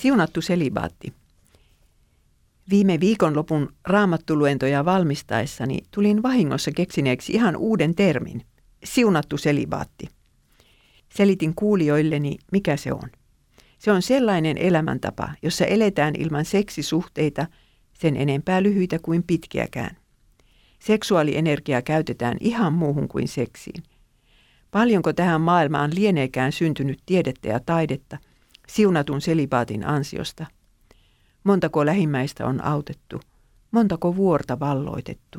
Siunattu selibaatti. Viime viikonlopun raamattuluentoja valmistaessani tulin vahingossa keksineeksi ihan uuden termin. Siunattu selibaatti. Selitin kuulijoilleni, mikä se on. Se on sellainen elämäntapa, jossa eletään ilman seksisuhteita, sen enempää lyhyitä kuin pitkiäkään. Seksuaalienergiaa käytetään ihan muuhun kuin seksiin. Paljonko tähän maailmaan lieneekään syntynyt tiedettä ja taidetta siunatun selibaatin ansiosta? Montako lähimmäistä on autettu? Montako vuorta valloitettu?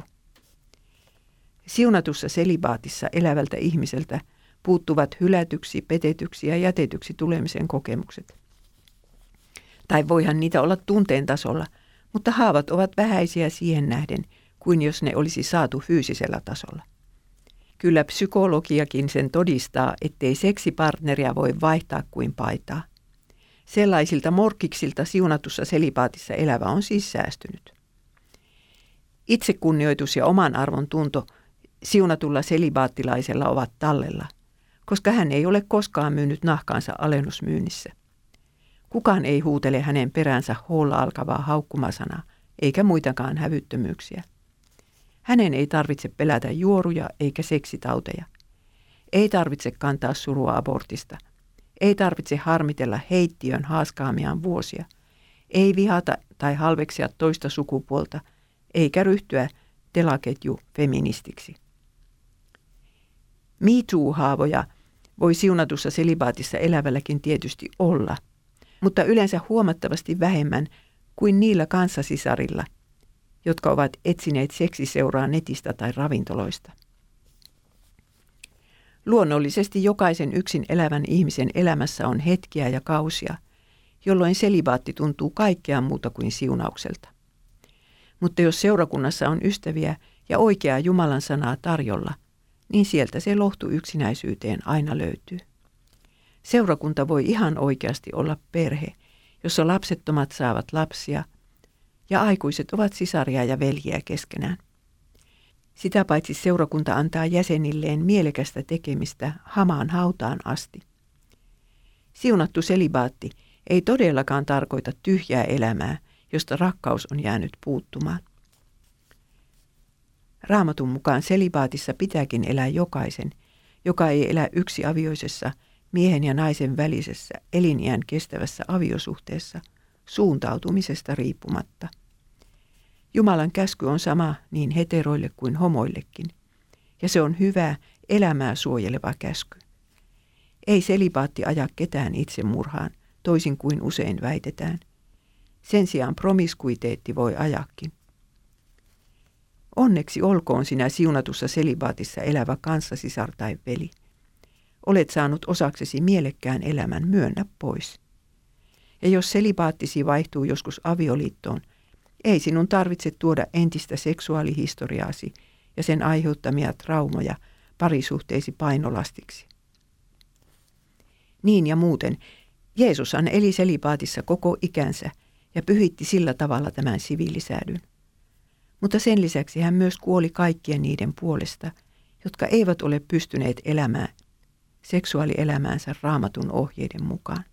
Siunatussa selibaatissa elävältä ihmiseltä puuttuvat hylätyksi, petetyksi ja jätetyksi tulemisen kokemukset. Tai voihan niitä olla tunteen tasolla, mutta haavat ovat vähäisiä siihen nähden, kuin jos ne olisi saatu fyysisellä tasolla. Kyllä psykologiakin sen todistaa, ettei seksipartneria voi vaihtaa kuin paitaa. Sellaisilta morkkiksilta siunatussa selibaatissa elävä on siis säästynyt. Itsekunnioitus ja oman arvon tunto siunatulla selibaattilaisella ovat tallella, koska hän ei ole koskaan myynyt nahkaansa alennusmyynnissä. Kukaan ei huutele hänen peränsä hoolla alkavaa haukkumasanaa eikä muitakaan hävyttömyyksiä. Hänen ei tarvitse pelätä juoruja eikä seksitauteja. Ei tarvitse kantaa surua abortista. Ei tarvitse harmitella heittiön haaskaamiaan vuosia. Ei vihata tai halveksia toista sukupuolta, eikä ryhtyä telaketjufeministiksi. Me Too-haavoja voi siunatussa selibaatissa elävälläkin tietysti olla, mutta yleensä huomattavasti vähemmän kuin niillä kanssasisarilla, jotka ovat etsineet seksiseuraa netistä tai ravintoloista. Luonnollisesti jokaisen yksin elävän ihmisen elämässä on hetkiä ja kausia, jolloin selibaatti tuntuu kaikkea muuta kuin siunaukselta. Mutta jos seurakunnassa on ystäviä ja oikeaa Jumalan sanaa tarjolla, niin sieltä se lohtu yksinäisyyteen aina löytyy. Seurakunta voi ihan oikeasti olla perhe, jossa lapsettomat saavat lapsia ja aikuiset ovat sisaria ja veljiä keskenään. Sitä paitsi seurakunta antaa jäsenilleen mielekästä tekemistä hamaan hautaan asti. Siunattu selibaatti ei todellakaan tarkoita tyhjää elämää, josta rakkaus on jäänyt puuttumaan. Raamatun mukaan selibaatissa pitääkin elää jokaisen, joka ei elä yksiavioisessa, miehen ja naisen välisessä, eliniän kestävässä aviosuhteessa, suuntautumisesta riippumatta. Jumalan käsky on sama niin heteroille kuin homoillekin, ja se on hyvää, elämää suojeleva käsky. Ei selibaatti aja ketään itsemurhaan, toisin kuin usein väitetään. Sen sijaan promiskuiteetti voi ajakin. Onneksi olkoon sinä siunatussa selibaatissa elävä kanssasisar tai veli. Olet saanut osaksesi mielekkään elämän, myönnä pois. Ja jos selibaattisi vaihtuu joskus avioliittoon, ei sinun tarvitse tuoda entistä seksuaalihistoriaasi ja sen aiheuttamia traumoja parisuhteisi painolastiksi. Niin ja muuten, Jeesushan eli selibaatissa koko ikänsä ja pyhitti sillä tavalla tämän siviilisäädyn. Mutta sen lisäksi hän myös kuoli kaikkien niiden puolesta, jotka eivät ole pystyneet elämään seksuaalielämäänsä Raamatun ohjeiden mukaan.